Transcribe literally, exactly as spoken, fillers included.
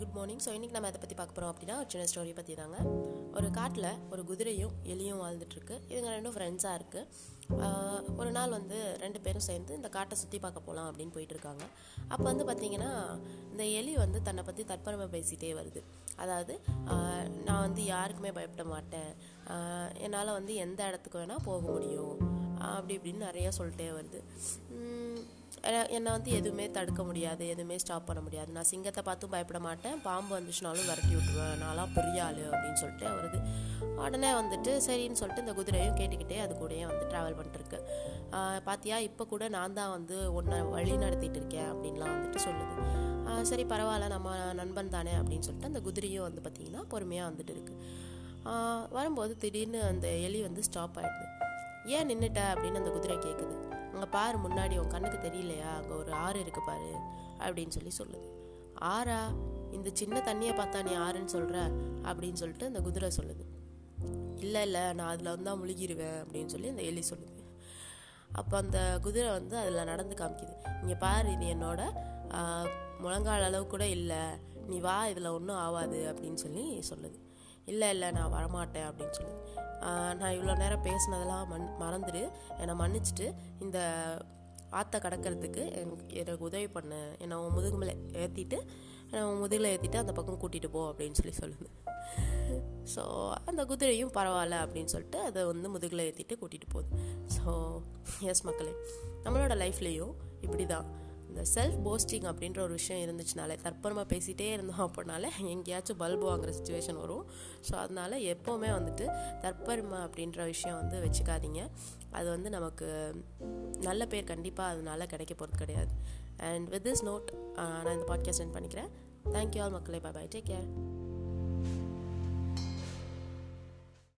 Good morning. So இன்றைக்கி நம்ம அதை பற்றி பார்க்க போகிறோம் அப்படின்னா ஒரு சின்ன ஸ்டோரி பற்றி தாங்க. ஒரு காட்டில் ஒரு குதிரையும் எலியும் வாழ்ந்துட்டுருக்கு. இதுங்க ரெண்டும் ஃப்ரெண்ட்ஸாக இருக்குது. ஒரு நாள் வந்து ரெண்டு பேரும் சேர்ந்து இந்த காட்டை சுற்றி பார்க்க போகலாம் அப்படின்னு போயிட்டுருக்காங்க. அப்போ வந்து பார்த்திங்கன்னா இந்த எலி வந்து தன்னை பற்றி தற்பெருமை பேசிகிட்டே வருது. அதாவது நான் வந்து யாருக்குமே பயப்பட மாட்டேன், என்னால் வந்து எந்த இடத்துக்கு வேணால் போக முடியும் அப்படி இப்படின்னு நிறையா சொல்லிட்டே வருது. என்னை வந்து எதுவுமே தடுக்க முடியாது, எதுவுமே ஸ்டாப் பண்ண முடியாது, நான் சிங்கத்தை பார்த்தும் பயப்பட மாட்டேன், பாம்பு வந்துச்சுனாலும் விரட்டி விட்டுருவேன், நான்லாம் புரியாது அப்படின்னு சொல்லிட்டு வருது. உடனே வந்துட்டு சரின்னு சொல்லிட்டு இந்த குதிரையும் கேட்டுக்கிட்டே அது கூடயே வந்து ட்ராவல் பண்ணிட்டுருக்கு. பார்த்தியா இப்போ கூட நான் தான் வந்து ஒன்றை வழி நடத்திட்டு இருக்கேன் அப்படின்லாம் வந்துட்டு சொல்லுது. சரி பரவாயில்ல, நம்ம நண்பன் தானே அப்படின்னு சொல்லிட்டு அந்த குதிரையும் வந்து பார்த்திங்கன்னா பொறுமையாக வந்துட்டு இருக்குது. வரும்போது திடீர்னு அந்த எலி வந்து ஸ்டாப் ஆகிடுது. ஏன் நின்றுட்ட அப்படின்னு அந்த குதிரை கேட்குது. அங்கே பாரு முன்னாடி உன் கண்ணுக்கு தெரியலையா, அங்கே ஒரு ஆறு இருக்குது பாரு அப்படின்னு சொல்லி சொல்லுது. ஆறா? இந்த சின்ன தண்ணியை பார்த்தா நீ ஆறுன்னு சொல்கிற அப்படின்னு சொல்லிட்டு அந்த குதிரை சொல்லுது. இல்லை இல்லை, நான் அதில் வந்தால் முழுகிடுவேன் அப்படின்னு சொல்லி அந்த எலி சொல்லுது. அப்போ அந்த குதிரை வந்து அதில் நடந்து காமிக்குது. இங்கே பாரு, இது என்னோட முழங்கால் அளவு கூட இல்லை, நீ வா, இதில் ஒன்றும் ஆகாது அப்படின்னு சொல்லி சொல்லுது. இல்லை இல்லை, நான் வரமாட்டேன் அப்படின்னு சொல்லுது. நான் இவ்வளோ நேரம் பேசினதெல்லாம் மண் மறந்துடு என்னை மன்னிச்சுட்டு இந்த ஆற்ற கடக்கிறதுக்கு எனக்கு உதவி பண்ணு, என்னை உன் முதுகுல ஏற்றிட்டு உன் முதுகில் ஏற்றிட்டு அந்த பக்கம் கூட்டிகிட்டு போ அப்படின்னு சொல்லி சொல்லுது. ஸோ அந்த குதிரையும் பரவாயில்ல அப்படின்னு சொல்லிட்டு அதை வந்து முதுகில் ஏற்றிட்டு கூட்டிகிட்டு போகுது. ஸோ எஸ் மக்களே, நம்மளோட லைஃப்லேயும் இப்படி தான் இந்த செல்ஃப் போஸ்டிங் அப்படின்ற ஒரு விஷயம் இருந்துச்சுனாலே, தற்பெருமை பேசிகிட்டே இருந்தோம் அப்படின்னாலே எங்கேயாச்சும் பல்பு வாங்குற சுச்சுவேஷன் வரும். ஸோ அதனால எப்போவுமே வந்துட்டு தற்பெருமை அப்படின்ற விஷயம் வந்து வச்சுக்காதீங்க. அது வந்து நமக்கு நல்ல பேர் கண்டிப்பாக அதனால கிடைக்க போகிறது கிடையாது. அண்ட் வித் திஸ் நோட் நான் இந்த பாட்காஸ்ட் சென்ட் பண்ணிக்கிறேன். தேங்க்யூ ஆல் மக்களே, பாய் பாய், டேக் கேர்.